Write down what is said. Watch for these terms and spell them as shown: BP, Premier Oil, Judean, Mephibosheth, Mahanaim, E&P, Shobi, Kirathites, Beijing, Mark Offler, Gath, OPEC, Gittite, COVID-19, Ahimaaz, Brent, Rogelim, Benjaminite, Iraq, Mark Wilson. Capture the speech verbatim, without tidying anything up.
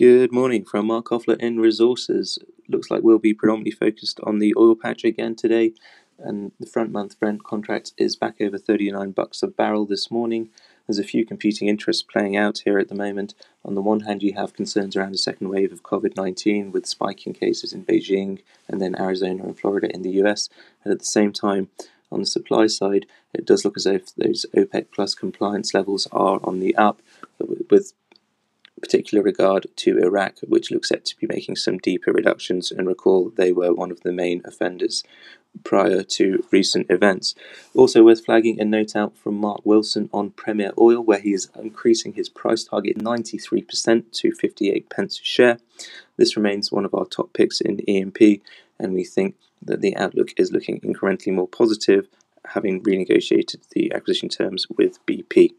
Good morning from Mark Offler in Resources. Looks like we'll be predominantly focused on the oil patch again today. And the front month Brent contract is back over thirty-nine bucks a barrel this morning. There's a few competing interests playing out here at the moment. On the one hand, you have concerns around a second wave of COVID nineteen with spiking cases in Beijing and then Arizona and Florida in the U S. And at the same time, on the supply side, it does look as if those OPEC plus compliance levels are on the up, with particular regard to Iraq, which looks set to be making some deeper reductions, and recall they were one of the main offenders prior to recent events. Also worth flagging a note out from Mark Wilson on Premier Oil, where he is increasing his price target ninety-three percent to fifty-eight pence a share. This remains one of our top picks in E and P, and we think that the outlook is looking incrementally more positive, having renegotiated the acquisition terms with B P.